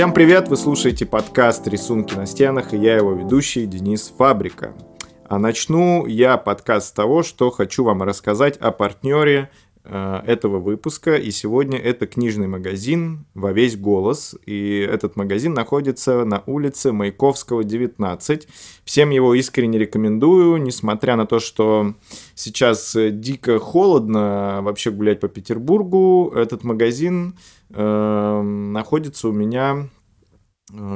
Всем привет! Вы слушаете подкаст «Рисунки на стенах» и я его ведущий Денис Фабрика. А начну я подкаст с того, что хочу вам рассказать о партнере этого выпуска. И сегодня это книжный магазин «Во весь голос». И этот магазин находится на улице Маяковского, 19. Всем его искренне рекомендую, несмотря на то, что сейчас дико холодно вообще гулять по Петербургу. Этот магазин находится у меня...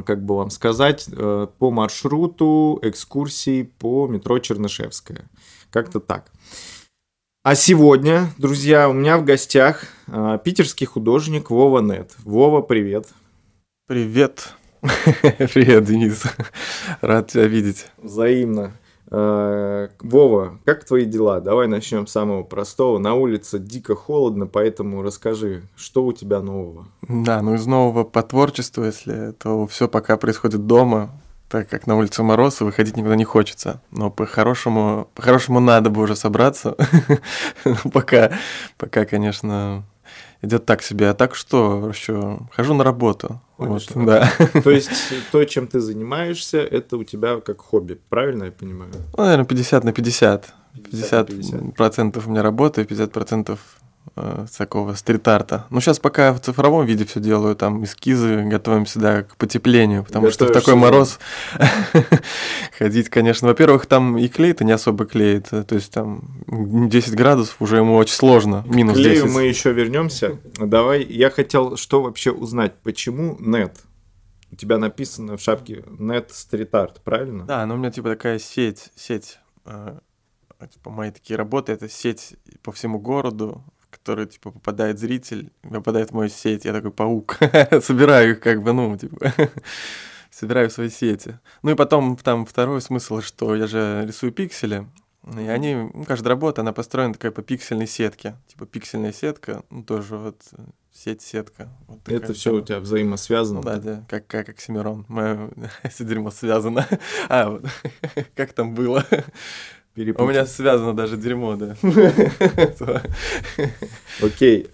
как бы вам сказать, по маршруту экскурсий по метро Чернышевская. Как-то так. А сегодня, друзья, у меня в гостях питерский художник Вова Нет. Вова, привет. Привет. Привет, Денис. Рад тебя видеть. Взаимно. Вова, как твои дела? Давай начнем с самого простого. На улице дико холодно, поэтому расскажи, что у тебя нового? Да, из нового по творчеству, если то все пока происходит дома, так как на улице мороз, и выходить никуда не хочется. Но по-хорошему надо бы уже собраться. Пока, конечно... идет так себе, а так что еще хожу на работу. Вот, да. То есть то, чем ты занимаешься, это у тебя как хобби, правильно я понимаю? Наверное, 50/50. 50% у меня работы, 50% такого стрит-арта. Сейчас пока в цифровом виде все делаю, там эскизы, готовимся к потеплению, потому что в такой мороз ходить, конечно, во-первых, там и клей-то не особо клеит, то есть там 10 градусов уже ему очень сложно, минус 10. К клею мы еще вернемся. Давай, я хотел что вообще узнать, почему нет? У тебя написано в шапке нет стрит-арт, правильно? Да, но у меня такая сеть, мои такие работы, это сеть по всему городу, который, попадает зритель, попадает в мою сеть, я такой паук, собираю их, собираю в свои сети. И потом там второй смысл, что я же рисую пиксели, и они, каждая работа, она построена такая по пиксельной сетке, пиксельная сетка, тоже сеть-сетка. Это все у тебя взаимосвязано? Да, как Оксимирон, мое все дерьмо связано. Как там было? Перепутал. У меня связано даже дерьмо, да. Окей,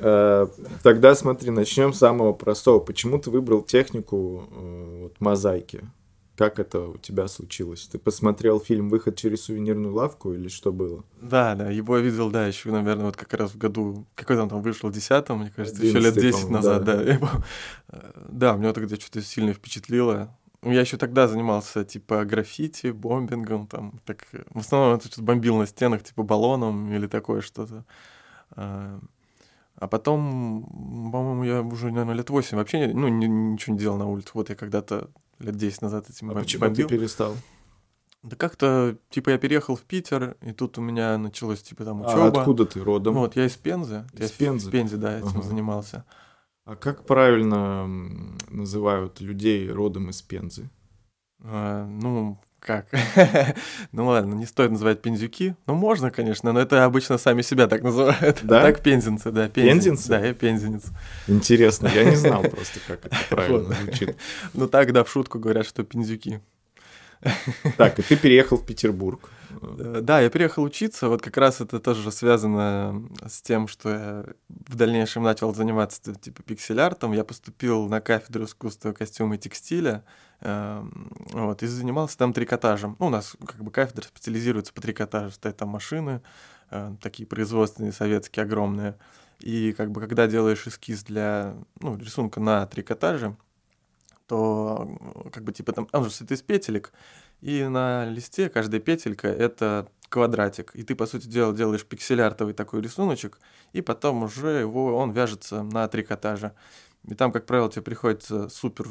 тогда смотри, начнем с самого простого. Почему ты выбрал технику мозаики? Как это у тебя случилось? Ты посмотрел фильм «Выход через сувенирную лавку» или что было? Да, его я видел, еще, наверное, как раз в году... Какой там вышел, в 10-м, мне кажется, еще лет 10 назад. Да, меня тогда что-то сильно впечатлило. Я еще тогда занимался, граффити, бомбингом, в основном я что-то бомбил на стенах, баллоном или такое что-то. А потом, по-моему, я уже, наверное, лет 8 вообще ничего не делал на улице. Вот я когда-то лет 10 назад этим бомбил. А почему ты перестал? Да как-то, я переехал в Питер, и тут у меня началось, учёба. А откуда ты родом? Я из Пензы. Из Пензы, да, этим занимался. А как правильно называют людей родом из Пензы? Как? Ладно, не стоит называть пензюки. Можно, конечно, но это обычно сами себя так называют. Да? А так пензенцы, да. Пензенцы? Да, я пензенец. Интересно, я не знал просто, как это правильно звучит. В шутку говорят, что пензюки. Так, и ты переехал в Петербург. Да, я переехал учиться. Как раз это тоже связано с тем, что я в дальнейшем начал заниматься пиксель артом. Я поступил на кафедру искусства костюма и текстиля. И занимался там трикотажем. У нас кафедра специализируется по трикотажу. Стоят там машины, такие производственные, советские, огромные. И когда делаешь эскиз для рисунка на трикотаже, то там же это из петелек, и на листе каждая петелька — это квадратик. И ты, по сути дела, делаешь пиксель-артовый такой рисуночек, и потом уже он вяжется на трикотаже. И там, как правило, тебе приходится супер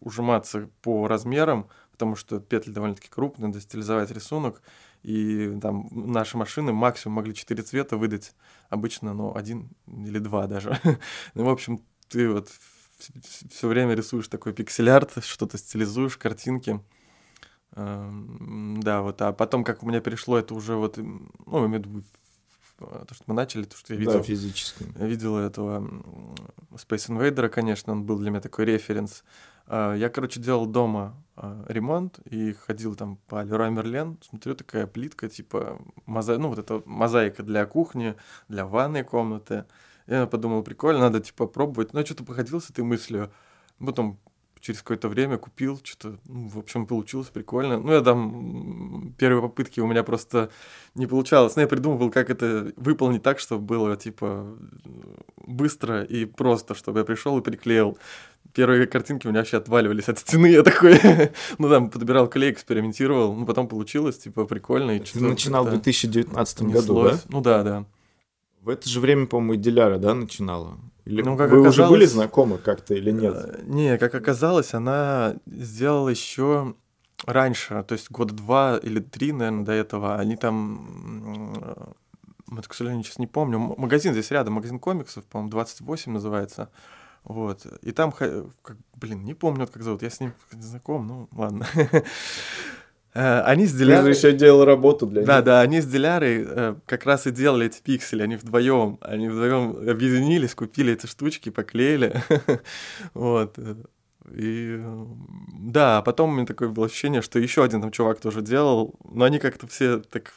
ужиматься по размерам, потому что петли довольно-таки крупные, достилизовать рисунок. И там наши машины максимум могли 4 цвета выдать, обычно, 1 или 2 даже. В общем, ты все время рисуешь такой пиксель-арт, что-то стилизуешь, картинки. Да, а потом, как у меня перешло, это уже имею в виду то, что мы начали, то, что я видел. Да, физически. Я видел этого Space Invader, конечно, он был для меня такой референс. Я, делал дома ремонт и ходил по Леруа Мерлен, смотрю, такая плитка, эта мозаика для кухни, для ванной комнаты. Я подумал, прикольно, надо попробовать. Что-то походил с этой мыслью. Потом через какое-то время купил, что-то, в общем, получилось прикольно. Ну, я там первые попытки у меня просто не получалось. Но я придумывал, как это выполнить так, чтобы было, типа, быстро и просто, чтобы я пришел и приклеил. Первые картинки у меня вообще отваливались от стены, я такой, ну, там, подбирал клей, экспериментировал, ну, потом получилось, типа, прикольно. И ты начинал в 2019 году, да? Ну, да. В это же время, по-моему, и Диляра, да, начинала? Или ну, как вы уже были знакомы как-то или нет? Не, как оказалось, она сделала еще раньше, то есть 2 или 3 года, наверное, до этого. Они там, вот, к сожалению, сейчас не помню, магазин здесь рядом, магазин комиксов, по-моему, 28 называется. Вот, и там, блин, не помню, как зовут, я с ним не знаком, ну, ладно. Они с Дилярой... Ты же еще делал работу для них. Да, они с Дилярой как раз и делали эти пиксели, они вдвоем объединились, купили эти штучки, поклеили, вот. И да, потом у меня такое было ощущение, что еще один там чувак тоже делал, но они как-то все так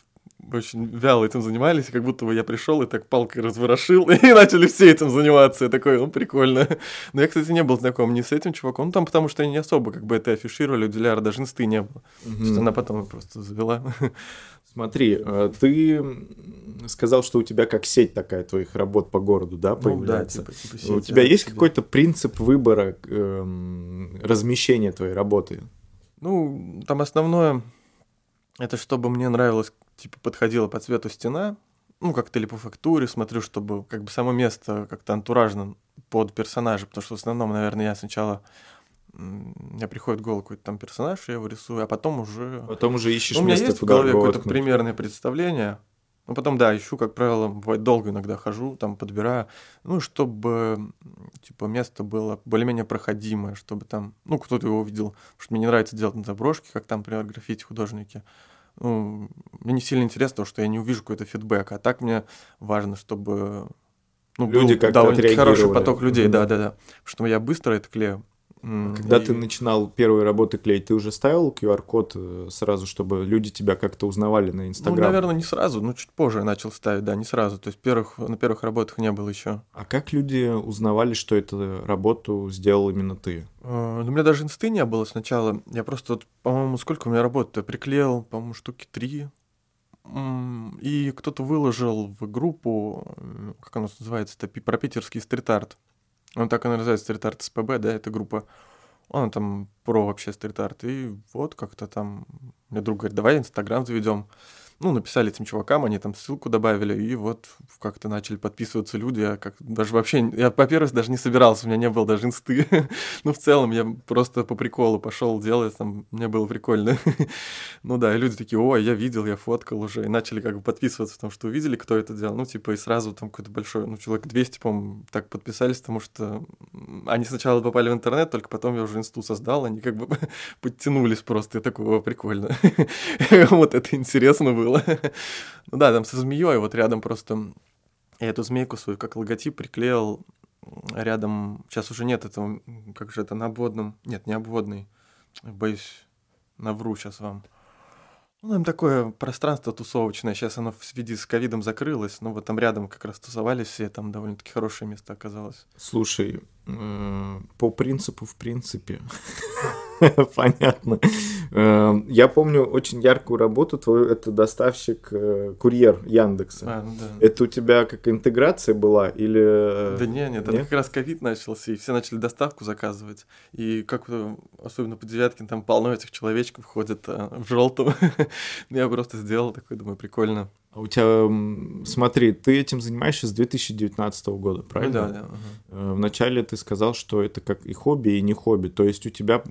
очень вяло этим занимались, как будто бы я пришел и так палкой разворошил, и начали все этим заниматься. Я такой, ну, прикольно. Но я, кстати, не был знаком ни с этим чуваком, ну, там, потому что они не особо как бы это афишировали, у Диляра даже инсты не было. Mm-hmm. Что она потом просто завела. Смотри, ты сказал, что у тебя как сеть такая твоих работ по городу, да, появляется? Ну, да, типа сеть, у тебя есть какой-то принцип выбора размещения твоей работы? Ну, там основное, это чтобы мне нравилось, типа, подходила по цвету стена, ну, как-то или по фактуре, смотрю, чтобы как бы само место как-то антуражно под персонажа, потому что в основном, наверное, я сначала... Мне приходит в голову какой-то там персонаж, я его рисую, а потом уже... Потом уже ищешь место, куда его воткнуть. У меня есть в голове какое-то примерное представление, но потом, да, ищу, как правило, бывает долго иногда хожу, там подбираю, ну, чтобы, типа, место было более-менее проходимое, чтобы там, ну, кто-то его увидел, потому что мне не нравится делать на заброшке, как там, например, граффити-художники. Ну, мне не сильно интересно то, что я не увижу какой-то фидбэк, а так мне важно, чтобы, ну, люди был довольно хороший поток людей, да, потому что я быстро это клею. Когда ты начинал первые работы клеить, ты уже ставил QR-код сразу, чтобы люди тебя как-то узнавали на Инстаграм? Ну, наверное, не сразу, но чуть позже я начал ставить, да, не сразу, то есть на первых работах не было еще. А как люди узнавали, что эту работу сделал именно ты? У меня даже инсты не было сначала, я просто, по-моему, сколько у меня работ-то, я приклеил, по-моему, штуки 3, и кто-то выложил в группу, как она называется-то, про питерский стрит-арт. Он так и называется, стрит-арт СПБ, да, эта группа. Он там про вообще стрит-арт. И вот как-то там... Мне друг говорит, давай Инстаграм заведем. Ну, написали этим чувакам, они там ссылку добавили, и вот как-то начали подписываться люди. Я как даже вообще... Я, во-первых, даже не собирался, у меня не было даже инсты. Ну, в целом, я просто по приколу пошел делать, там, мне было прикольно. Ну да, и люди такие, ой, я видел, я фоткал уже. И начали как бы подписываться, потому что увидели, кто это делал. Ну, типа, и сразу там какой-то большой... Ну, человек 200, по-моему, так подписались, потому что они сначала попали в интернет, только потом я уже инсту создал, они как бы подтянулись просто. И такой, о, прикольно. Вот это интересно было. Ну да, там со змеей вот рядом просто... Я эту змейку свою как логотип приклеил рядом... Сейчас уже нет этого... Как же это? На обводном... Нет, не обводный. Боюсь, навру сейчас вам. Ну, там такое пространство тусовочное. Сейчас оно в связи с ковидом закрылось. Ну, вот там рядом как раз тусовались все. Там довольно-таки хорошее место оказалось. Слушай, по принципу в принципе... Понятно. Я помню очень яркую работу твою, это доставщик, курьер Яндекса. Да. Это у тебя как интеграция была или... Да нет, это как раз ковид начался, и все начали доставку заказывать. И как-то, особенно по Девяткино, там полно этих человечков ходят в желтом. Я просто сделал такой, думаю, прикольно. У тебя, смотри, ты этим занимаешься с 2019 года, правильно? Да. Вначале ты сказал, что это как и хобби, и не хобби. То есть у тебя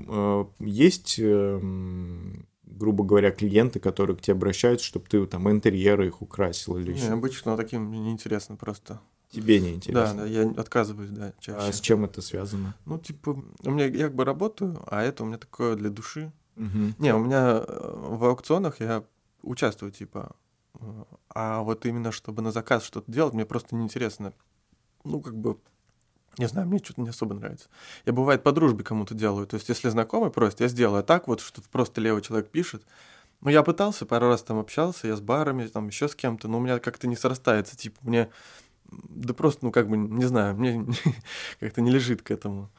есть, грубо говоря, клиенты, которые к тебе обращаются, чтобы ты там интерьеры их украсил или еще? Не, обычно таким мне неинтересно просто. Тебе неинтересно? Да, я отказываюсь, да, чаще. А с чем это связано? Ну, типа, у меня, я как бы работаю, а это у меня такое для души. Угу. Не, у меня в аукционах я участвую, типа... А вот именно, чтобы на заказ что-то делать, мне просто неинтересно. Ну, как бы, не знаю, мне что-то не особо нравится. Я, бывает, по дружбе кому-то делаю. То есть, если знакомый просит, я сделаю так вот, что просто левый человек пишет. Ну, я пытался, пару раз там общался, я с барами, там еще с кем-то, но у меня как-то не срастается. Типа, мне, да просто, ну, как бы, не знаю, мне как-то не лежит к этому.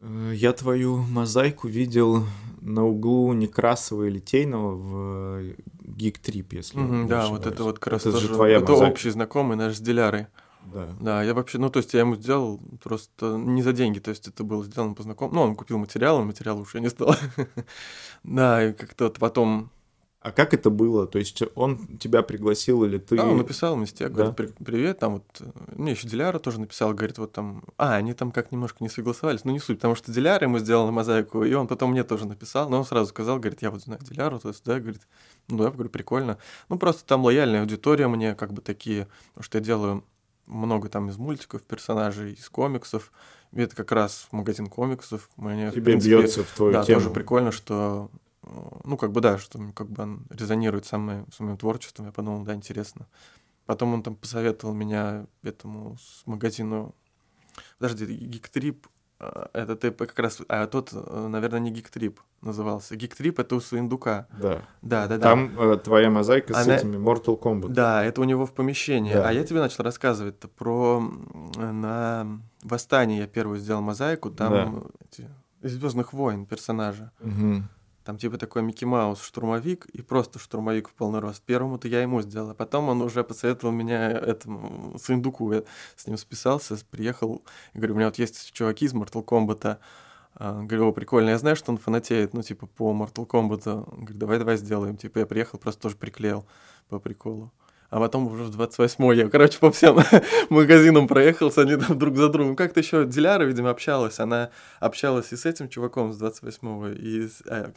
Я твою мозаику видел на углу Некрасова и Литейного в Geek Trip, если не ошибаюсь. Вот это вот как раз тоже твоя мозаика. Это общий знакомый наш с Дилярой. Да, я вообще, ну, то есть я ему сделал просто не за деньги, то есть это было сделано по знакомству. Ну, он купил материал, материала уже не стало. Да, и как-то потом... А как это было? То есть он тебя пригласил или ты... Да, он написал мне, я говорю, привет, там вот... Мне еще Диляра тоже написал, говорит, вот там... они там как немножко не согласовались, ну не суть, потому что Диляра ему сделала мозаику, и он потом мне тоже написал, но он сразу сказал, говорит, я вот знаю Диляру, то есть, да, говорит, ну я говорю, прикольно. Ну просто там лояльная аудитория мне, как бы такие, потому что я делаю много там из мультиков персонажей, из комиксов, и это как раз магазин комиксов. Мне, тебе в принципе, бьется в твою тему. Да, тоже прикольно, что... Ну, как бы, да, что как бы он резонирует со мной, с моим творчеством. Я подумал, да, интересно. Потом он там посоветовал меня этому магазину... Подожди, Geek Trip, это ты как раз... А тот, наверное, не Geek Trip назывался. Geek Trip — это у Суиндука. Да. Там твоя мозаика с этими Mortal Kombat. Да, это у него в помещении. Да. А я тебе начал рассказывать-то про... На восстании я первую сделал мозаику. Там «Звездных войн» персонажа. Угу. Там типа такой Микки Маус, штурмовик, и просто штурмовик в полный рост. Первому-то я ему сделал, а потом он уже посоветовал меня этому Суиндуку. Я с ним списался, приехал, и говорю, у меня вот есть чуваки из Mortal Kombat. Говорю, о, прикольно, я знаю, что он фанатеет, ну типа по Mortal Kombat. Он говорит, давай сделаем. Типа я приехал, просто тоже приклеил по приколу. А потом уже в 28-й я, короче, по всем магазинам проехался, они там друг за другом. Как-то еще Диляра, видимо, общалась. Она общалась и с этим чуваком с 28-го, и,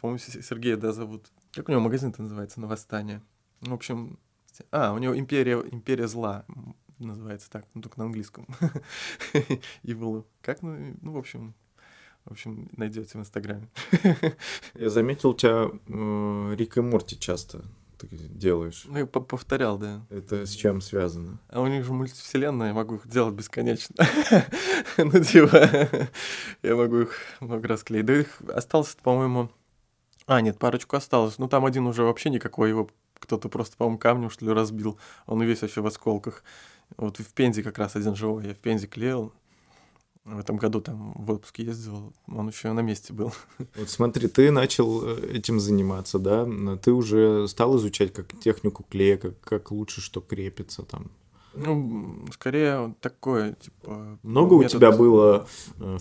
по-моему, Сергея, да, зовут. Как у него магазин-то называется? На восстание. В общем, у него «Империя зла» называется так, ну, только на английском. И было... Как? Ну, в общем, найдете в Инстаграме. Я заметил, у тебя Рик и Морти часто... ты делаешь. Ну, я повторял, да. Это с чем связано? А у них же мультивселенная, я могу их делать бесконечно. Ну, типа, я могу их много раз клеить. Да их осталось, по-моему... Нет, парочку осталось. Ну, там один уже вообще никакой, его кто-то просто, по-моему, камнем, что ли, разбил. Он весь вообще в осколках. Вот в Пензе как раз один живой. Я в Пензе клеил. В этом году там в отпуске ездил, он еще на месте был. Вот смотри, ты начал этим заниматься, да? Ты уже стал изучать как технику клея, как лучше что крепится там? Ну, скорее такое, типа... Много у тебя было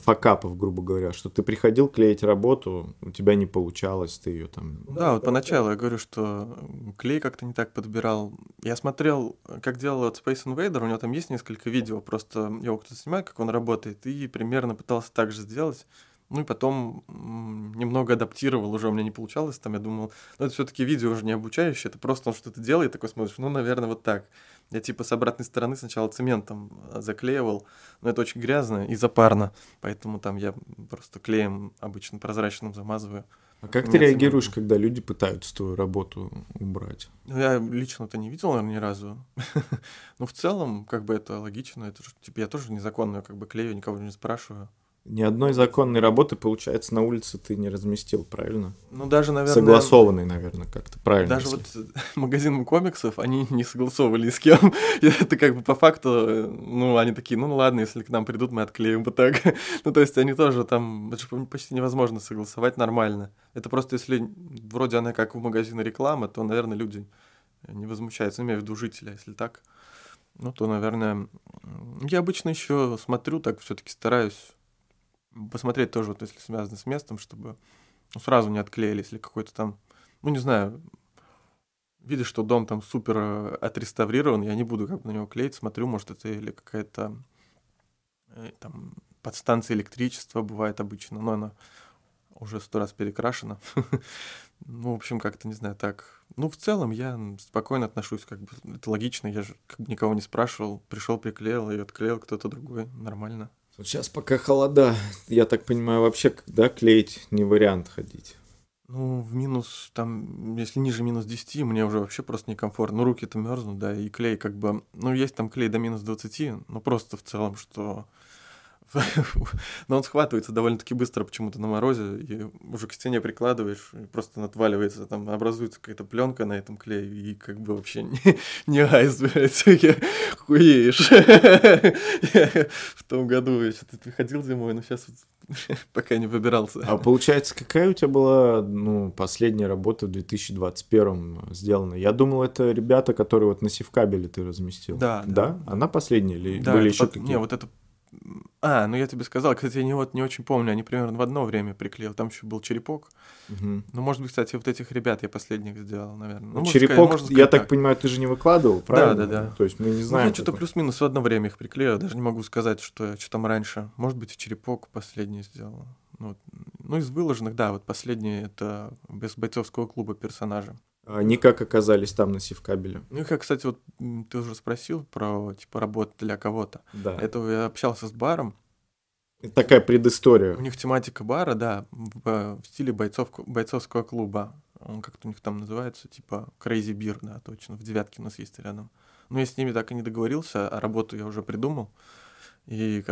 факапов, грубо говоря, что ты приходил клеить работу, у тебя не получалось, ты ее там... Да, вот поначалу я говорю, что клей как-то не так подбирал. Я смотрел, как делал Space Invader, у него там есть несколько видео, просто его кто-то снимает, как он работает, и примерно пытался так же сделать. Ну и потом немного адаптировал, уже у меня не получалось, там я думал, это все-таки видео уже не обучающее, это просто он что-то делает, такой смотришь, наверное, вот так. Я типа с обратной стороны сначала цементом заклеивал, но это очень грязно и запарно, поэтому там я просто клеем обычно прозрачным замазываю. А как ты реагируешь, когда люди пытаются твою работу убрать? Ну, я лично-то не видел, наверное, ни разу. Но в целом, как бы это логично, это же, типа, я тоже незаконно как бы клею, никого не спрашиваю. Ни одной законной работы, получается, на улице ты не разместил, правильно? Ну, даже, наверное... Согласованный, наверное, как-то, правильно? Даже вот магазин комиксов, они не согласовывали с кем. Это как бы по факту, ну, они такие, ну, ладно, если к нам придут, мы отклеим вот так. Ну, то есть они тоже там... Это же почти невозможно согласовать нормально. Это просто если вроде она как в магазине реклама, то, наверное, люди не возмущаются. Имею в виду жителя, если так. Ну, то, наверное... Я обычно еще смотрю, так все-таки стараюсь... посмотреть тоже, вот, если связано с местом, чтобы сразу не отклеили, если какой-то там, ну, не знаю, видишь, что дом там супер отреставрирован, я не буду как бы на него клеить, смотрю, может, это или какая-то там подстанция электричества бывает обычно, но она уже 100 раз перекрашена. Ну, в общем, как-то, не знаю, так. Ну, в целом я спокойно отношусь, как бы, это логично, я же как бы никого не спрашивал, пришел, приклеил, и отклеил кто-то другой, нормально. Сейчас пока холода, я так понимаю, вообще, да, клеить не вариант ходить? Ну, в минус, там, если ниже минус 10, мне уже вообще просто некомфортно. Ну, руки-то мерзнут, да, и клей как бы... Ну, есть там клей до минус 20, но просто в целом, что Но он схватывается довольно-таки быстро почему-то на морозе, и уже к стене прикладываешь, и просто отваливается, там образуется какая-то пленка на этом клее, и как бы вообще не айс, блядь, хуеешь. В том году я что-то ходил зимой, но сейчас пока не выбирался. А получается, какая у тебя была последняя работа в 2021-м сделана? Я думал, это ребята, которые вот на Севкабеле ты разместил. Да. Она последняя или были еще какие-то? Не, вот это... я тебе сказал, кстати, я не очень помню, они примерно в одно время приклеил, там еще был черепок. Угу. Ну, может быть, кстати, вот этих ребят я последних сделал, наверное. Ну, черепок, сказать, я так понимаю, ты же не выкладывал, правильно? Да. То есть мы не знаем. Я что-то плюс-минус в одно время их приклеил, даже не могу сказать, что я что там раньше. Может быть, и черепок последний сделал. Из выложенных, вот последний — это без бойцовского клуба персонажи. Они как оказались там на Севкабеле? Как, кстати, вот ты уже спросил про, работу для кого-то. Да. Это я общался с баром. Это такая предыстория. У них тематика бара, в стиле бойцовского клуба. Он как-то у них там называется, Crazy Beer, точно, в Девятке у нас есть рядом. Но я с ними так и не договорился, а работу я уже придумал. И,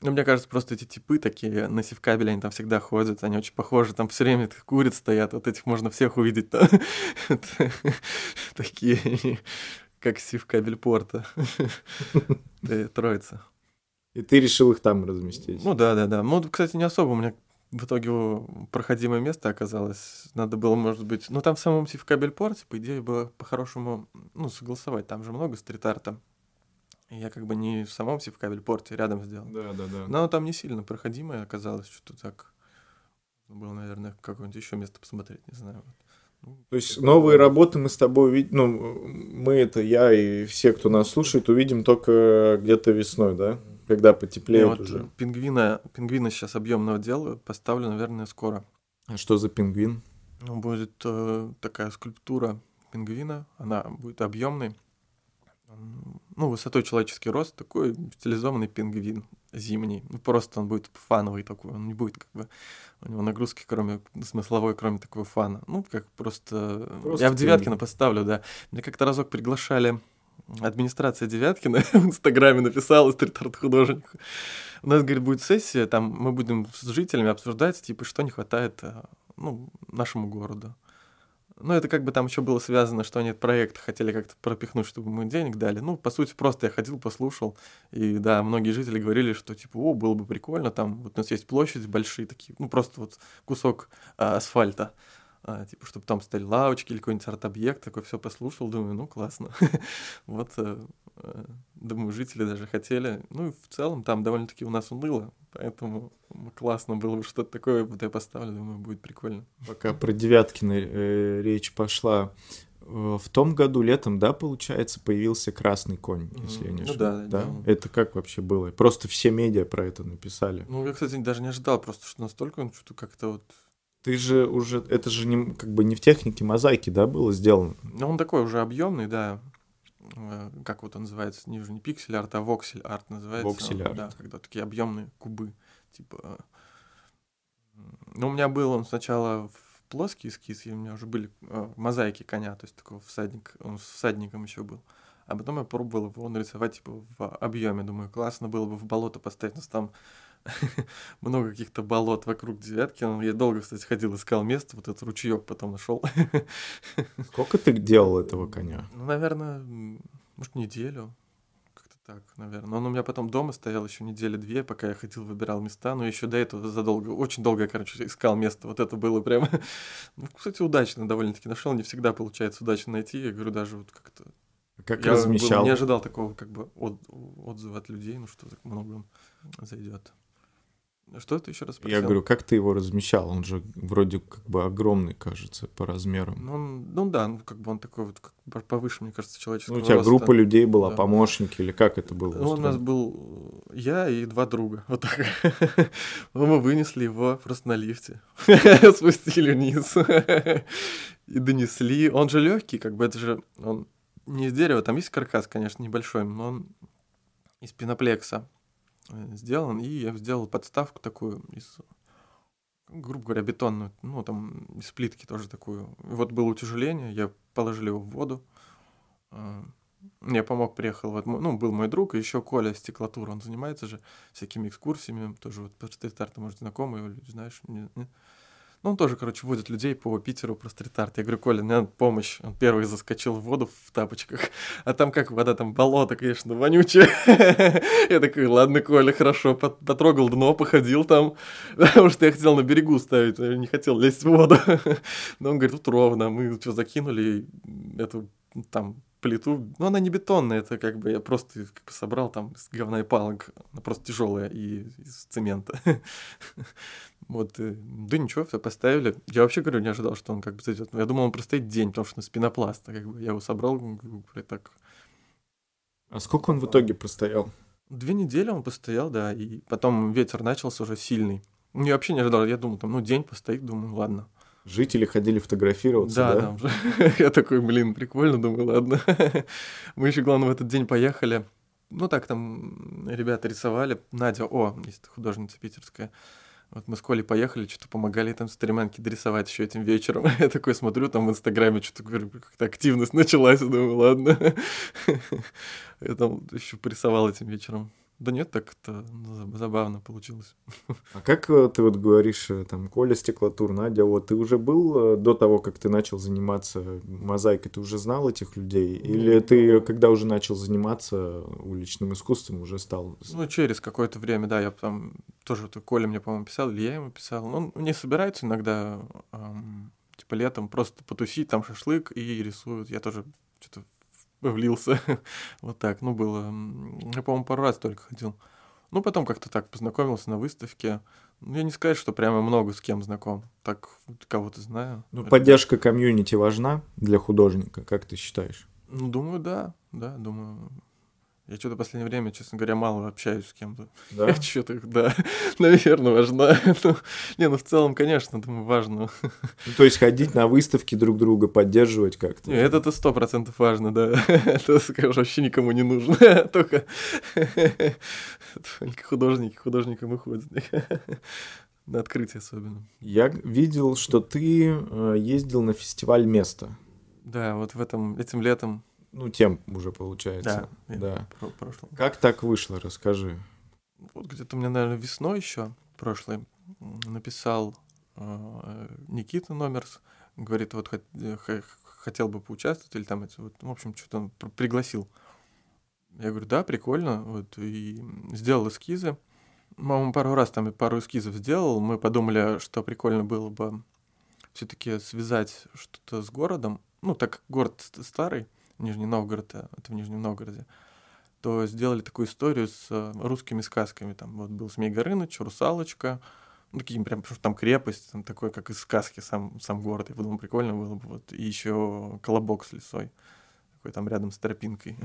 мне кажется, просто эти типы такие на Севкабеле, они там всегда ходят, они очень похожи, там все время куриц стоят, вот этих можно всех увидеть там. Такие, как Севкабель порта. Троица. И ты решил их там разместить? Да. Кстати, не особо у меня в итоге проходимое место оказалось. Надо было, может быть... там в самом Севкабель-порте, по идее, было по-хорошему согласовать. Там же много стрит-арта. Я не в самом Севкабель-порте, рядом сделал. Да. Но там не сильно проходимое оказалось, что-то так. Было, наверное, какое-нибудь еще место посмотреть, не знаю. То есть новые работы мы с тобой увидим, я и все, кто нас слушает, увидим только где-то весной, да? Когда потеплеет уже. Пингвина сейчас объемного дела поставлю, наверное, скоро. А что за пингвин? Будет такая скульптура пингвина, она будет объемной. Высотой человеческий рост, такой стилизованный пингвин зимний. Просто он будет фановый такой, он не будет у него нагрузки, кроме смысловой, кроме такого фана. Я в Девяткино поставлю, да. Мне как-то разок приглашали, администрация Девяткина в Инстаграме написала, стрит-арт-художник. У нас, говорит, будет сессия, там мы будем с жителями обсуждать, что не хватает, нашему городу. Это там еще было связано, что они этот проект хотели как-то пропихнуть, чтобы мы денег дали. По сути, просто я ходил, послушал. И да, многие жители говорили, что было бы прикольно, там у нас есть площадь, большие такие, просто кусок асфальта. Чтобы там стояли лавочки или какой-нибудь арт-объект, такой все послушал, думаю, классно. Думаю, жители даже хотели. В целом там довольно-таки у нас уныло, поэтому классно было бы что-то такое, я поставлю, думаю, будет прикольно. Пока про Девяткино речь пошла, в том году летом, получается, появился «Красный конь», если я не ошибаюсь. Да. Это как вообще было? Просто все медиа про это написали. Я, кстати, даже не ожидал, просто что настолько он что-то как-то Ты же уже... Это же не в технике мозаики, было сделано? Он такой уже объемный, да. Как он называется? Не пиксель арт, а воксель арт называется. Воксель арт. Да, когда такие объемные кубы. У меня был он сначала в плоский эскиз, и у меня уже были мозаики коня, то есть такой всадник. Он с всадником еще был. А потом я пробовал его нарисовать в объеме. Думаю, классно было бы в болото поставить, но там... много каких-то болот вокруг Девятки. Я долго, кстати, ходил, искал место, этот ручеёк потом нашел. Сколько ты делал этого коня? Наверное, может, неделю. Как-то так, наверное. Он у меня потом дома стоял еще недели две, пока я ходил, выбирал места. Но еще до этого очень долго, искал место. Это было прямо... кстати, удачно довольно-таки нашел. Не всегда получается удачно найти. Я говорю, даже как-то... Как я размещал? Я не ожидал такого отзыва от людей, что так много зайдет. Что ты еще раз спросил? Я говорю, как ты его размещал? Он же вроде огромный, кажется, по размерам. Он такой повыше, мне кажется, человеческого роста. У тебя роста. Группа людей была, да. Помощники, или как это было? У нас был я и два друга, так. Мы вынесли его просто на лифте, спустили вниз и донесли. Он же легкий, это же он не из дерева, там есть каркас, конечно, небольшой, но он из пеноплекса сделан, и я сделал подставку такую из, грубо говоря, бетонную, из плитки тоже такую. И было утяжеление, я положил его в воду, Я помог, приехал, вот, ну, был мой друг, и еще Коля Стеклотур, он занимается же всякими экскурсиями, тоже вот по стрит-арту, может, знакомый, его, знаешь, нет? Ну, он тоже, короче, водит людей по Питеру про стрит-арт. Я говорю, Коля, мне надо помощь. Он первый заскочил в воду в тапочках. А там как вода, там болото, конечно, вонючее. Я такой, ладно, Коля, хорошо. Потрогал дно, походил там. Потому что я хотел на берегу ставить, не хотел лезть в воду. Но он говорит, тут ровно. Мы что, закинули эту там плиту. Ну, она не бетонная, это как бы я просто как бы собрал там с говна и палок. Она просто тяжелая и из цемента. Вот, да ничего, все поставили. Я вообще, говорю, не ожидал, что он как бы зайдет. Я думал, он простоит день, потому что он из пенопласта. Как бы я его собрал, говорю, так. А сколько он в итоге простоял? 2 недели он постоял, да, и потом ветер начался уже сильный. Ну, я вообще не ожидал, я думал, там, ну, день постоит, думаю, ладно. Жители ходили фотографироваться, да? Да, да. Я такой, блин, прикольно, думаю, ладно. Мы еще, главное, в этот день поехали. Ну, так там ребята рисовали. Надя, есть художница питерская. Вот мы с Колей поехали, что-то помогали там стремянки дорисовать еще этим вечером. Я такой смотрю, там в Инстаграме что-то, говорю, как-то активность началась. Я думаю, ладно. Я там еще порисовал этим вечером. Да нет, так это забавно получилось. А как ты вот говоришь, там, Коля Стеклотур, Надя, вот, ты уже был до того, как ты начал заниматься мозаикой, ты уже знал этих людей? Или ты, когда уже начал заниматься уличным искусством, уже стал? Ну, через какое-то время, да, я там тоже, Коля мне, по-моему, писал, или я ему писал. Он мне собирается иногда, типа, летом просто потусить, там шашлык и рисуют. Я тоже что-то влился. Вот так. Ну, было... Я, по-моему, пару раз только ходил. Ну, потом как-то так познакомился на выставке. Ну, я не сказать, что прямо много с кем знаком. Так, кого-то знаю. Ну, поддержка комьюнити важна для художника, как ты считаешь? Ну, думаю, да. Да, думаю... Я что-то в последнее время, честно говоря, мало общаюсь с кем-то. Да? Я что-то, да, наверное, важно. Ну, в целом, конечно, думаю, важно. Ну, то есть ходить на выставки друг друга, поддерживать как-то? Нет, это-то 100% важно, да. Это, скажу, вообще никому не нужно. Только художники художникам и ходят. На открытие особенно. Я видел, что ты ездил на фестиваль «Место». Да, вот этим летом. Ну, тем уже получается. Да. Прошлым. Как так вышло, расскажи. Вот где-то мне, наверное, весной еще прошлой написал Никита Номерс. Говорит, вот хотел бы поучаствовать, или там, вот, в общем, что-то он пригласил. Я говорю, да, прикольно. Вот, и сделал эскизы. Мама пару раз там и пару эскизов сделал. Мы подумали, что прикольно было бы все-таки связать что-то с городом. Ну, так как город старый, Нижний Новгород, это в Нижнем Новгороде, то сделали такую историю с русскими сказками. Там вот был Змей Горыныч, Русалочка, ну, такие прям, потому что там крепость, там такой, как из сказки, сам город. Я подумал, прикольно было бы. Вот. И еще колобок с лисой, такой там рядом с тропинкой.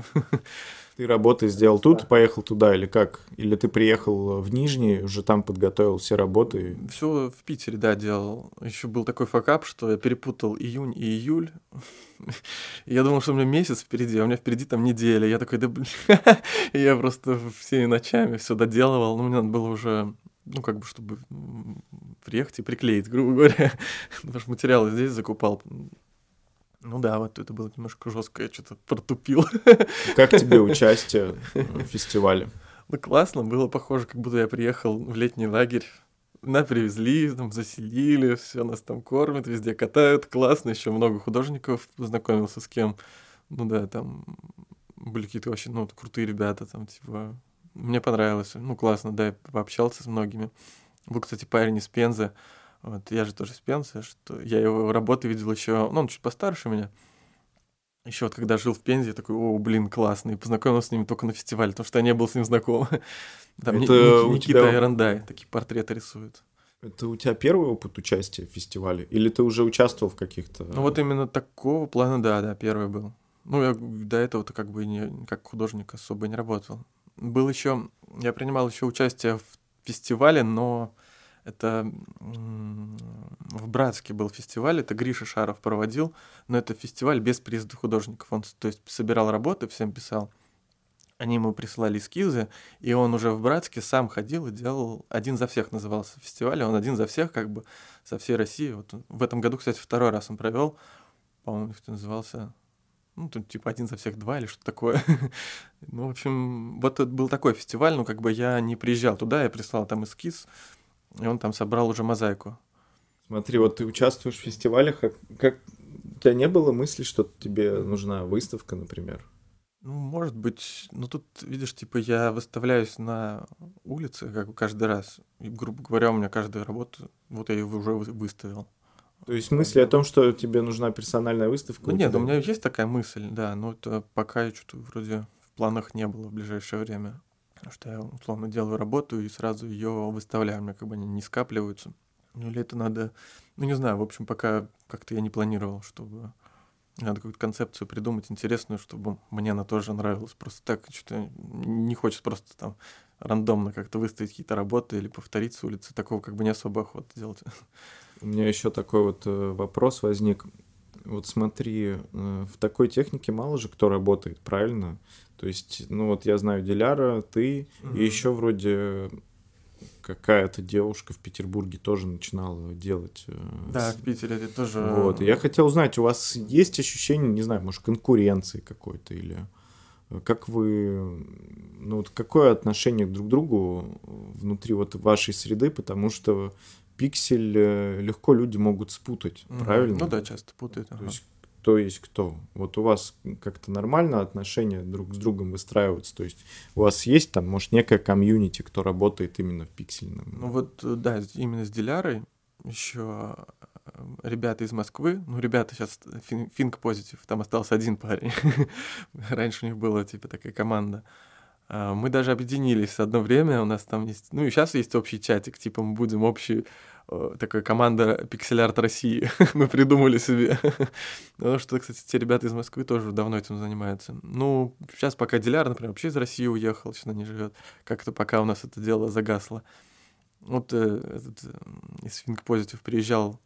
Ты работы сделал тут, поехал туда или как? Или ты приехал в Нижний, уже там подготовил все работы? Все в Питере, да, делал. Еще был такой факап, что я перепутал июнь и июль. Я думал, что у меня месяц впереди, а у меня впереди там неделя. Я такой, да блин, я просто всеми ночами все доделывал. Но мне надо было уже, ну, как бы, чтобы приехать и приклеить, грубо говоря. Потому что материалы здесь закупал. Ну да, вот это было немножко жестко, я что-то протупил. Как тебе участие в фестивале? Ну классно, было похоже, как будто я приехал в летний лагерь. Нас привезли, там заселили, все нас там кормят, везде катают, классно, еще много художников, познакомился с кем. Ну да, там были какие-то вообще, ну, крутые ребята, там типа... Мне понравилось, ну классно, да, я пообщался с многими. Был, кстати, парень из Пензы. Вот, я же тоже с Пензы, что я его работы видел еще, ну, он чуть постарше меня. Еще вот когда жил в Пензе, я такой, блин, классный. И познакомился с ним только на фестивале, потому что я не был с ним знаком. Там Никита Айрандай такие портреты рисует. Это у тебя первый опыт участия в фестивале? Или ты уже участвовал в каких-то... Ну, вот именно такого плана, да, первый был. Ну, я до этого-то как бы не, как художник особо не работал. Был еще... Я принимал еще участие в фестивале, но... Это в Братске был фестиваль, это Гриша Шаров проводил, но это фестиваль без приезда художников. Он, то есть, собирал работы, всем писал, они ему прислали эскизы, и он уже в Братске сам ходил и делал, один за всех назывался фестиваль, он один за всех, как бы, со всей России. Вот в этом году, кстати, 2-й раз он провел, по-моему, кто назывался... Ну, тут типа один за всех два или что-то такое. Ну, в общем, вот это был такой фестиваль, но как бы я не приезжал туда, я прислал там эскиз, и он там собрал уже мозаику. Смотри, вот ты участвуешь в фестивалях, как у тебя не было мысли, что тебе нужна выставка, например? Ну, может быть, но тут, видишь, типа я выставляюсь на улице как бы каждый раз, и, грубо говоря, у меня каждая работа, вот я ее уже выставил. То есть мысли о том, что тебе нужна персональная выставка? Ну нет, у меня есть такая мысль, да, но это пока я что-то вроде в планах не было в ближайшее время. Потому что я условно делаю работу и сразу ее выставляю, у меня как бы они не скапливаются. Ну или это надо, ну не знаю, в общем, пока как-то я не планировал, чтобы... Надо какую-то концепцию придумать интересную, чтобы мне она тоже нравилась. Просто так что-то не хочется просто там рандомно как-то выставить какие-то работы или повторить с улицы. Такого как бы не особо охота делать. У меня еще такой вот вопрос возник. Вот смотри, в такой технике мало же кто работает, правильно? То есть, ну вот я знаю Диляра, ты, и еще вроде... Какая-то девушка в Петербурге тоже начинала делать. Да, в Питере это тоже... Вот, и я хотел узнать, у вас есть ощущение, не знаю, может, конкуренции какой-то или... Как вы... Ну, вот какое отношение друг к другу внутри вот вашей среды, потому что пиксель легко люди могут спутать, правильно? Ну да, часто путают. То есть кто есть кто. Вот у вас как-то нормально отношения друг с другом выстраиваются? То есть у вас есть там, может, некая комьюнити, кто работает именно в пиксельном? Ну вот, да, именно с Дилярой еще ребята из Москвы. Ну, ребята сейчас Think Positive, там остался один парень. Раньше у них была типа такая команда. Мы даже объединились одно время, у нас там есть... Ну и сейчас есть общий чатик, типа мы будем общий... Такая команда «Воксель арт России». Мы придумали себе. Потому что, кстати, те ребята из Москвы тоже давно этим занимаются. Ну, сейчас пока Диляр, например, вообще из России уехал, сейчас не живет. Как-то пока у нас это дело загасло. Вот этот из Think Positive приезжал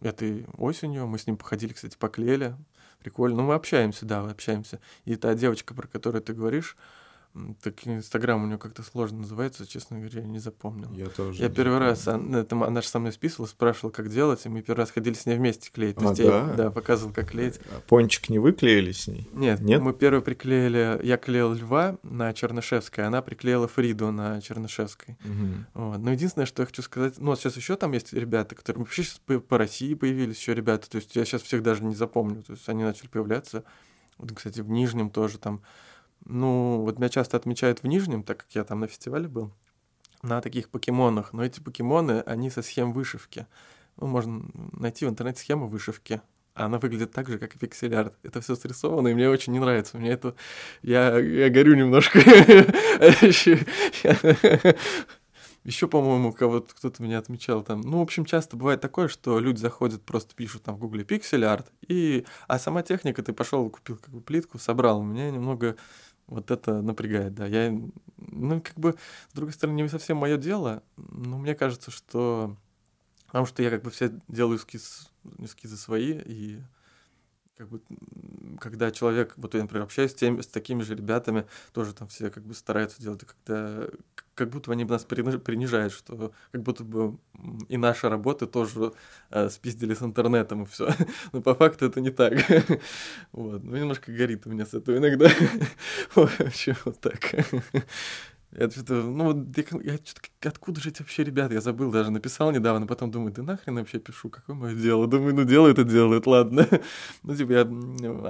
этой осенью. Мы с ним походили, кстати, поклеили. Прикольно. Ну, мы общаемся, да, общаемся. И та девочка, про которую ты говоришь, так Инстаграм у нее как-то сложно называется, честно говоря, я не запомнил. Я тоже. Я первый раз, она же со мной списывала, спрашивала, как делать, и мы первый раз ходили с ней вместе клеить. То есть я показывал, как клеить. А пончик не выклеили с ней? Нет. Мы первый приклеили, я клеил льва на Чернышевской, она приклеила Фриду на Чернышевской. Угу. Вот. Но единственное, что я хочу сказать, ну, сейчас еще там есть ребята, которые вообще сейчас по России появились еще ребята, то есть я сейчас всех даже не запомню, то есть они начали появляться. Вот, кстати, в Нижнем тоже там. Ну, вот меня часто отмечают в Нижнем, так как я там на фестивале был, на таких покемонах. Но эти покемоны, они со схем вышивки. Ну, можно найти в интернете схему вышивки. Она выглядит так же, как и воксель арт. Это все срисовано, и мне очень не нравится. Мне это... Я горю немножко. Еще, по-моему, кого-то кто-то меня отмечал там. Ну, в общем, часто бывает такое, что люди заходят, просто пишут там в Гугле «воксель арт», и... А сама техника, ты пошел, купил как бы плитку, собрал. Меня немного... Вот это напрягает, да. Я, ну, как бы, с другой стороны, не совсем мое дело, но мне кажется, что... Потому что я как бы все делаю эскизы свои, и как бы, когда человек... Вот я, например, общаюсь с такими же ребятами, тоже там все как бы стараются делать, когда... Как будто бы они нас принижают, что как будто бы и наши работы тоже спиздили с интернетом и все. Но по факту это не так. Вот. Ну, немножко горит у меня с этого иногда. Вообще вот так. Я что-то, ну, откуда же эти вообще ребята? Я забыл, даже написал недавно, потом думаю, да нахрен вообще пишу, какое мое дело? Думаю, ну, делают, ладно. Ну, типа,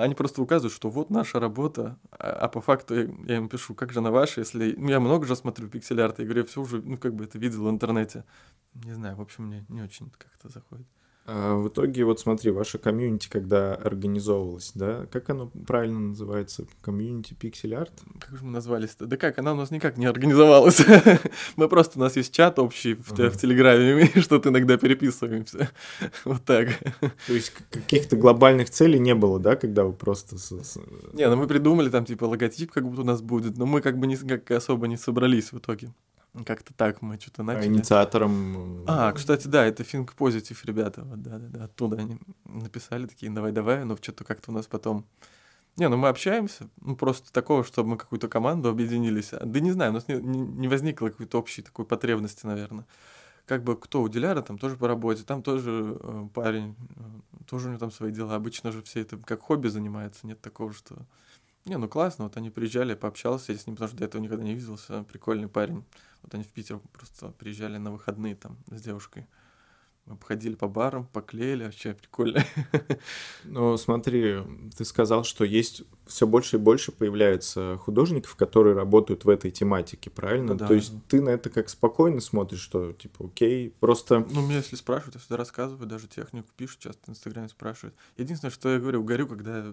они просто указывают, что вот наша работа, а по факту я им пишу, как же она ваша, если... Ну, я много же смотрю воксель арта, я говорю, я все уже, ну, как бы это видел в интернете. Не знаю, в общем, мне не очень как-то заходит. А в итоге, вот смотри, ваше комьюнити, когда организовывалось, да, как оно правильно называется? Комьюнити «Воксель арт»? Как же мы назвались-то? Да как, она у нас никак не организовалась. Мы просто, у нас есть чат общий в Телеграме, что-то иногда переписываемся. Вот так. То есть каких-то глобальных целей не было, да, когда вы просто... Не, ну мы придумали там типа логотип, как будто у нас будет, но мы как бы особо не собрались в итоге. Как-то так мы что-то начали. А инициатором... кстати, да, это Think Positive, ребята. Вот, да, оттуда они написали такие, давай, но что-то как-то у нас потом... Не, ну мы общаемся, ну просто такого, чтобы мы какую-то команду объединились. Да не знаю, у нас не возникло какой-то общей такой потребности, наверное. как бы кто у Диляра, там тоже по работе, там тоже парень, тоже у него там свои дела. Обычно же все это как хобби занимаются, нет такого, что... Не, ну классно, вот они приезжали, пообщался я с ним, потому что до этого никогда не виделся, прикольный парень. Вот они в Питер просто приезжали на выходные там с девушкой. Мы обходили по барам, поклеили, вообще прикольно. Ну, смотри, ты сказал, что есть все больше и больше появляется художников, которые работают в этой тематике, правильно? Да. То есть ты на это как спокойно смотришь, что типа окей, просто... Ну, меня если спрашивают, я всегда рассказываю, даже технику пишут, часто в Инстаграме спрашивают. Единственное, что я говорю, горю, когда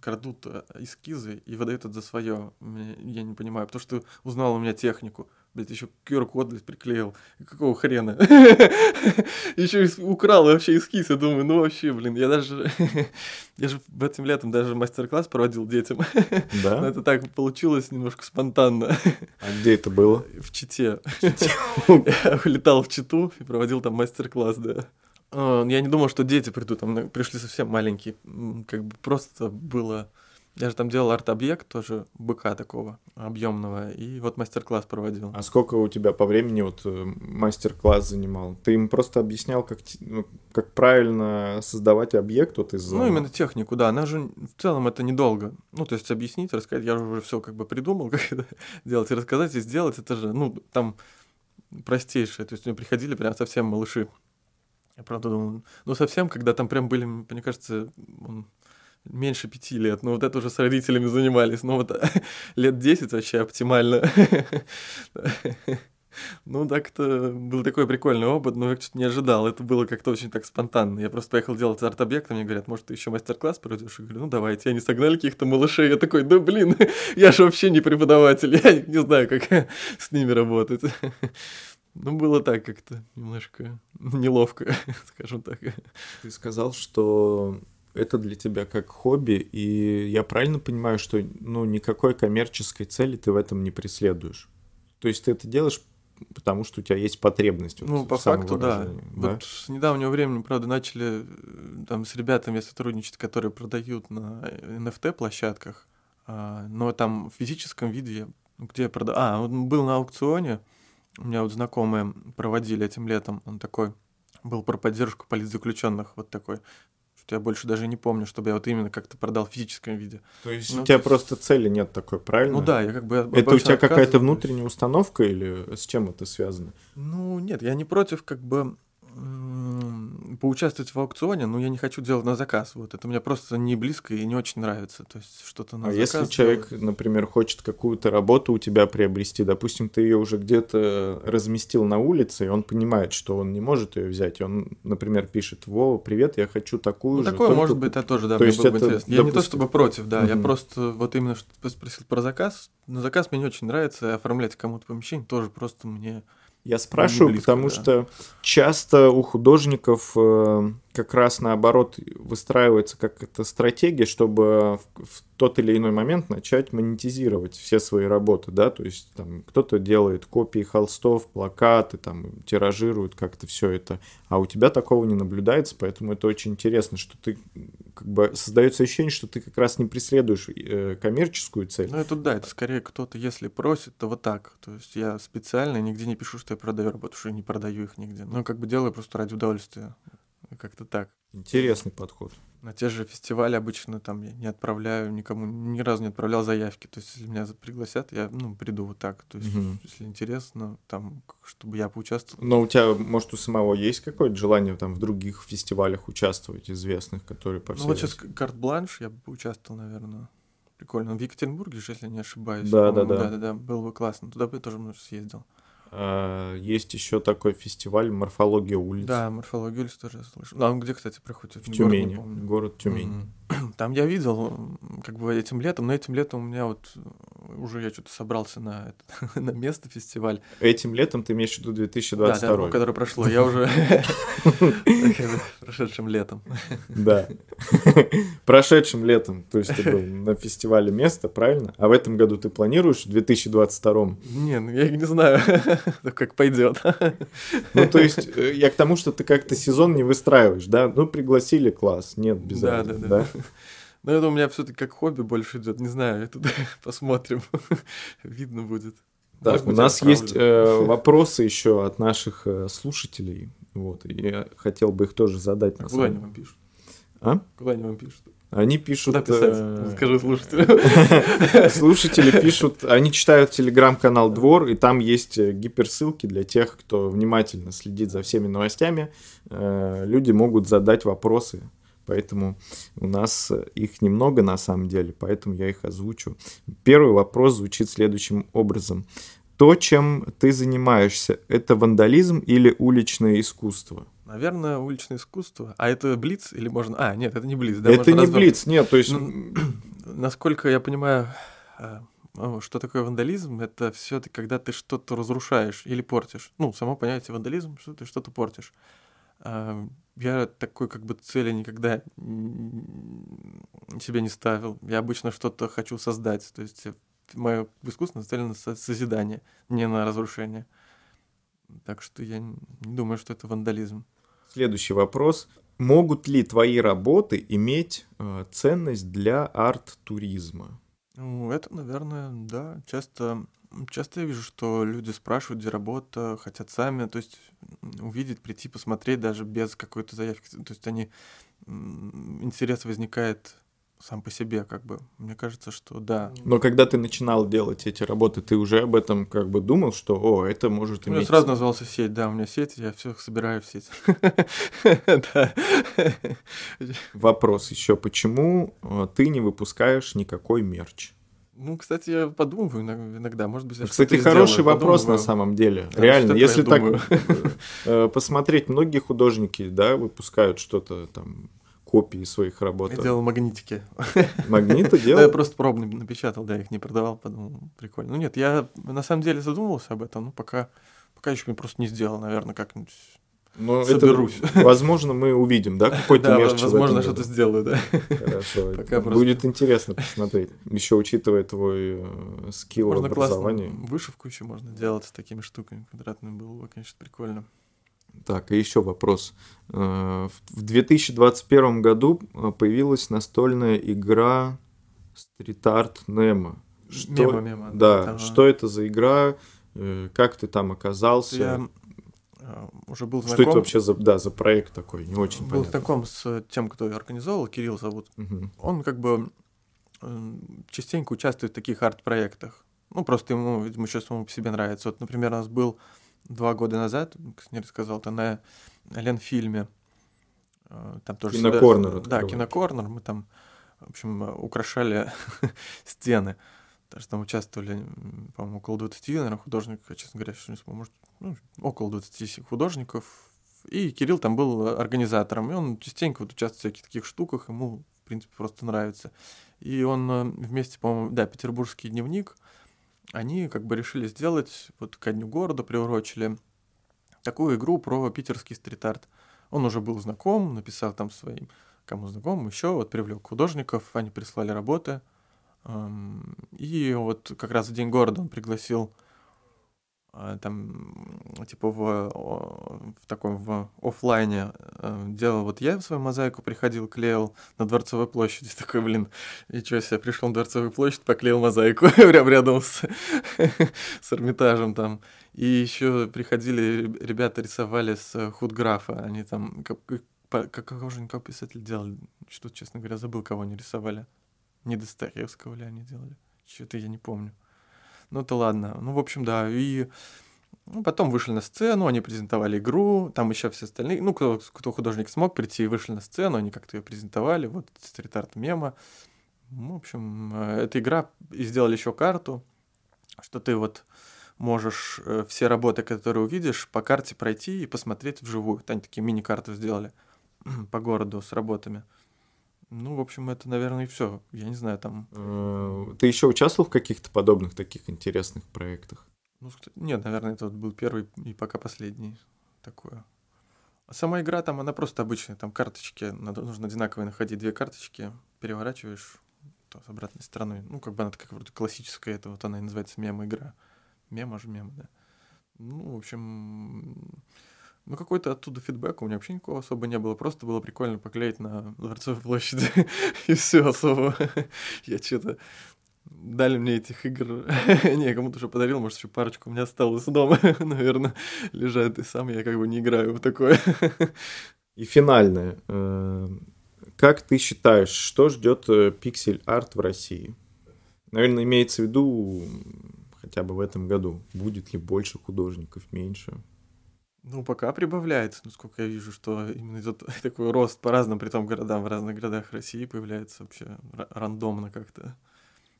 крадут эскизы и выдают это за свое. Я не понимаю, потому что ты узнал у меня технику. Блять, еще QR-код, блядь, приклеил. Какого хрена? Еще украл вообще эскиз, я думаю, ну вообще, блин, я даже... Я же этим летом даже мастер-класс проводил детям. Да? Но это так получилось немножко спонтанно. А где это было? В Чите. Я улетал в Читу и проводил там мастер-класс, да. Я не думал, что дети придут, там пришли совсем маленькие. Как бы просто было... Я же там делал арт-объект тоже, быка такого объемного, и вот мастер-класс проводил. А сколько у тебя по времени вот мастер-класс занимал? Ты им просто объяснял, как правильно создавать объект вот из... Ну, именно технику, да. Она же в целом это недолго. Ну, то есть объяснить, рассказать. Я уже все как бы придумал, как это делать. И рассказать, и сделать. Это же, ну, там простейшее. То есть мне приходили прям совсем малыши. Я правда думал, ну, совсем, когда там прям были, мне кажется, меньше 5 лет, но вот это уже с родителями занимались, но вот лет 10 вообще оптимально. Ну, так-то был такой прикольный опыт, но я что-то не ожидал, это было как-то очень так спонтанно. Я просто поехал делать арт-объект, мне говорят, может, ты еще мастер-класс пройдешь? Я говорю, ну, давайте, они согнали каких-то малышей, я такой, да, блин, я же вообще не преподаватель, я не знаю, как с ними работать. Ну, было так как-то немножко неловко, скажем так. Ты сказал, что... Это для тебя как хобби, и я правильно понимаю, что ну, никакой коммерческой цели ты в этом не преследуешь? То есть ты это делаешь, потому что у тебя есть потребность? Ну, вот, по факту, да. Вот с недавнего времени, правда, начали там с ребятами сотрудничать, которые продают на NFT-площадках, но там в физическом виде, где я продаю... А, он был на аукционе, у меня вот знакомые проводили этим летом, он такой был про поддержку политзаключенных, вот такой... Я больше даже не помню, чтобы я вот именно как-то продал в физическом виде. То есть ну, у тебя есть... просто цели нет такой, правильно? Ну да, я как бы... Это у тебя какая-то внутренняя установка или с чем это связано? Ну нет, я не против как бы поучаствовать в аукционе, но я не хочу делать на заказ. Вот. Это мне просто не близко и не очень нравится. То есть что-то на заказ... А если человек, например, хочет какую-то работу у тебя приобрести, допустим, ты ее уже где-то разместил на улице, и он понимает, что он не может ее взять, и он, например, пишет: «Вова, привет, я хочу такую же». Такое, только... может быть, я тоже, да, то мне было бы интересно. Допустим... Я не то чтобы против, да, я просто вот именно что спросил про заказ. Но заказ мне не очень нравится, оформлять кому-то помещение тоже просто мне... Я спрашиваю, близко, потому что часто у художников как раз наоборот выстраивается какая-то стратегия, чтобы в тот или иной момент начать монетизировать все свои работы, да, то есть там кто-то делает копии холстов, плакаты, там тиражирует как-то все это, а у тебя такого не наблюдается, поэтому это очень интересно, что ты как бы создается ощущение, что ты как раз не преследуешь коммерческую цель. Ну это да, это скорее кто-то, если просит, то вот так, то есть я специально нигде не пишу, что я продаю работу, что я не продаю их нигде. Ну, как бы делаю просто ради удовольствия. Как-то так. Интересный подход. На те же фестивали обычно там я не отправляю никому, ни разу не отправлял заявки. То есть, если меня пригласят, я ну, приду вот так. То есть, если интересно, там, чтобы я поучаствовал. Но у тебя, может, у самого есть какое-то желание там в других фестивалях участвовать, известных, которые по всей... Ну, вот сейчас карт-бланш я бы поучаствовал, наверное. Прикольно. В Екатеринбурге же, если я не ошибаюсь. Да. Было бы классно. Туда бы я тоже съездил. Есть еще такой фестиваль «Морфология улиц». Да, «Морфология улиц» тоже я слышал. А он где, кстати, проходит? В Тюмени. Город Тюмень. Там я видел, как бы этим летом, но этим летом у меня вот уже я что-то собрался на место фестиваль. Этим летом ты имеешь в виду 2022? Да, которое прошло, я уже прошедшим летом. Да, прошедшим летом, то есть ты был на фестивале «Место», правильно? А в этом году ты планируешь в 2022? Не, ну я не знаю, как пойдет. Ну то есть я к тому, что ты как-то сезон не выстраиваешь, да? Ну пригласили, класс, нет, без разницы, да? Ну, это у меня все-таки как хобби больше идет. Не знаю, я тут посмотрим. Видно будет. Так, у нас есть вопросы еще от наших слушателей. Вот, я хотел бы их тоже задать. Куда они вам пишут? А? Куда они вам пишут? Они пишут... Куда писать? Скажи слушателям. Слушатели пишут... Они читают телеграм-канал «Двор», и там есть гиперссылки для тех, кто внимательно следит за всеми новостями. Люди могут задать вопросы. Поэтому у нас их немного на самом деле, поэтому я их озвучу. Первый вопрос звучит следующим образом. То, чем ты занимаешься, это вандализм или уличное искусство? Наверное, уличное искусство. А это блиц или можно... А, нет, это не блиц. Да, это не блиц, нет, то есть... Ну, насколько я понимаю, что такое вандализм, это все-таки когда ты что-то разрушаешь или портишь. Ну, само понятие вандализм, что ты что-то портишь. Я такой как бы цели никогда себе не ставил. Я обычно что-то хочу создать. То есть мое искусство нацелено на созидание, не на разрушение. Так что я не думаю, что это вандализм. Следующий вопрос. Могут ли твои работы иметь ценность для арт-туризма? Ну, это, наверное, да. Часто я вижу, что люди спрашивают, где работа, хотят сами, то есть увидеть, прийти, посмотреть даже без какой-то заявки. То есть они... Интерес возникает сам по себе, как бы. Мне кажется, что да. Но когда ты начинал делать эти работы, ты уже об этом как бы думал, что, о, это может иметь... Я сразу назвался сеть, да, у меня сеть, я все собираю в сеть. Вопрос еще, почему ты не выпускаешь никакой мерч? Ну, кстати, я подумываю иногда, может быть, я что-то сделаю. Кстати, хороший вопрос на самом деле. Реально, если так посмотреть, многие художники, да, выпускают что-то там, копии своих работ. Я делал магнитики. Магниты делал? Да, я просто пробный напечатал, да, их не продавал, подумал, прикольно. Ну, нет, я на самом деле задумывался об этом, но пока еще просто не сделал, наверное, как-нибудь... Но соберусь. Это, возможно, мы увидим, да, какой-то мерч. Возможно, что-то сделаю, да. Хорошо. Будет интересно посмотреть. Еще учитывая твой скилл в образовании. Вышивку еще можно делать с такими штуками квадратными. Было бы, конечно, прикольно. Так, и еще вопрос. В 2021 году появилась настольная игра Street Art Nemo. Немо. Да. Что это за игра? Как ты там оказался? Уже был знаком. Что это вообще за проект такой, не очень понятно. Был знаком с тем, кто организовал, Кирилл зовут. Угу. Он как бы частенько участвует в таких арт-проектах. Ну, просто ему, видимо, еще самому по себе нравится. Вот, например, у нас был 2 года назад, как я рассказал, то на Ленфильме. Там тоже Кинокорнер. Да, Кинокорнер. Мы там, в общем, украшали стены. Потому что там участвовали, по-моему, около 20, наверное, художников, честно говоря, что не смогу, может, около 20 художников. И Кирилл там был организатором, и он частенько вот участвует в всяких таких штуках, ему, в принципе, просто нравится. И он вместе, по-моему, да, Петербургский дневник, они как бы решили сделать, вот ко дню города приурочили такую игру про питерский стрит-арт. Он уже был знаком, написал там своим, кому знакомым, еще вот привлек художников, они прислали работы. И вот как раз в День города он пригласил там, типа, в таком в офлайне делал. Вот я свою мозаику приходил, клеил на Дворцовой площади. Такой, блин, и чё себе, пришел на Дворцовую площадь, поклеил мозаику прям рядом с Эрмитажем там. И еще приходили, ребята рисовали с Худграфа. Они там, какого же никакого писателя делали? Что-то, честно говоря, забыл, кого они рисовали. Не Достоевского ли они делали? Что-то я не помню. Ну, это ладно. Ну, в общем, да. И потом вышли на сцену, они презентовали игру, там еще все остальные. Ну, кто художник смог прийти, вышли на сцену, они как-то ее презентовали. Вот стрит-арт мема. Ну, в общем, эта игра. И сделали еще карту, что ты вот можешь все работы, которые увидишь, по карте пройти и посмотреть вживую. Они такие мини-карты сделали по городу с работами. Ну, в общем, это, наверное, и все. Я не знаю, там... Ты еще участвовал в каких-то подобных таких интересных проектах? Ну, нет, наверное, это вот был первый и пока последний такое. А сама игра там, она просто обычная. Там карточки, нужно одинаковые находить. 2 карточки переворачиваешь с обратной стороны. Ну, как бы она такая вроде классическая. Это вот она и называется мем-игра. Мем, да. Ну, в общем... Ну, какой-то оттуда фидбэка у меня вообще никакого особо не было. Просто было прикольно поклеить на Дворцовой площади. И все особо. Я что-то... дали мне этих игр. Не, кому-то уже подарил, может, еще парочку у меня осталось дома, наверное, лежат, и сам я как бы не играю в такое. И финальное. Как ты считаешь, что ждет пиксель-арт в России? Наверное, имеется в виду хотя бы в этом году. Будет ли больше художников, меньше? Ну, пока прибавляется. Ну, сколько я вижу, что именно идет такой рост по разным, притом, городам. В разных городах России появляется вообще рандомно как-то.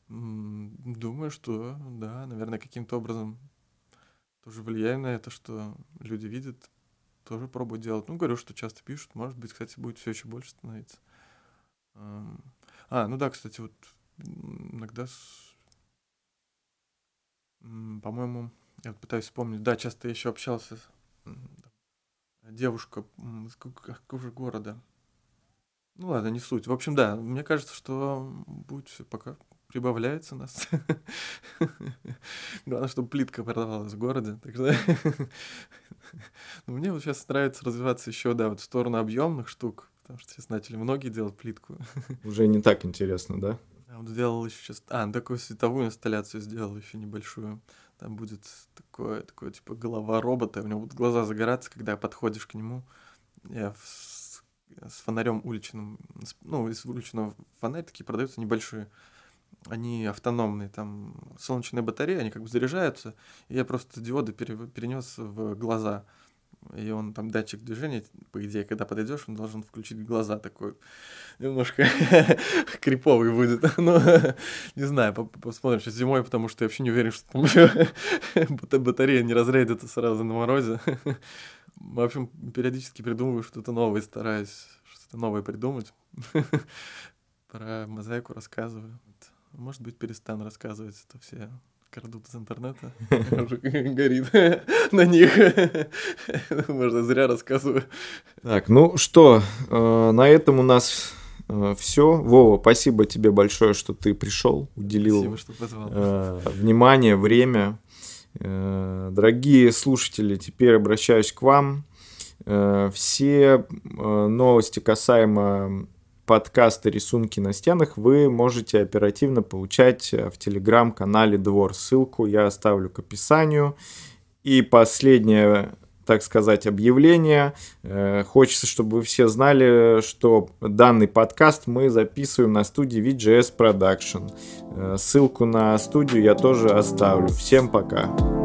Думаю, что, да, наверное, каким-то образом тоже влияем на это, что люди видят, тоже пробуют делать. Ну, говорю, что часто пишут. Может быть, кстати, будет все еще больше становиться. Ну да, кстати, вот иногда, по-моему, я пытаюсь вспомнить. Да, часто я еще общался с девушкой из какого-то города. Ну ладно, не суть. В общем, да, мне кажется, что будет все пока... Прибавляется нас. Главное, чтобы плитка продавалась в городе. Так что... Мне вот сейчас нравится развиваться еще, да, вот в сторону объемных штук, потому что сейчас начали многие делать плитку. Уже не так интересно, да? Я вот сделал еще сейчас... Такую световую инсталляцию сделал еще небольшую. Там будет такое типа голова робота, у него будут глаза загораться, когда подходишь к нему. Я с фонарем уличным... Ну, из уличного фонаря такие продаются небольшие. Они автономные, там солнечные батареи, они как бы заряжаются, и я просто диоды перенес в глаза, и он там датчик движения, по идее, когда подойдешь, он должен включить глаза, такой немножко криповый будет, но не знаю, посмотрим сейчас зимой, потому что я вообще не уверен, что батарея не разрядится сразу на морозе. В общем, периодически придумываю что-то новое, стараюсь что-то новое придумать, про мозаику рассказываю. Может быть, перестану рассказывать, что все крадут из интернета. Уже горит на них. Можно зря рассказываю. Так, ну что, на этом у нас все. Вова, спасибо тебе большое, что ты пришел, уделил внимание, время. Дорогие слушатели, теперь обращаюсь к вам. Все новости касаемо... подкасты «Рисунки на стенах» вы можете оперативно получать в телеграм-канале «Двор». Ссылку я оставлю к описанию. И последнее, так сказать, объявление. Хочется, чтобы вы все знали, что данный подкаст мы записываем на студии VGS Production. Ссылку на студию я тоже оставлю. Всем пока!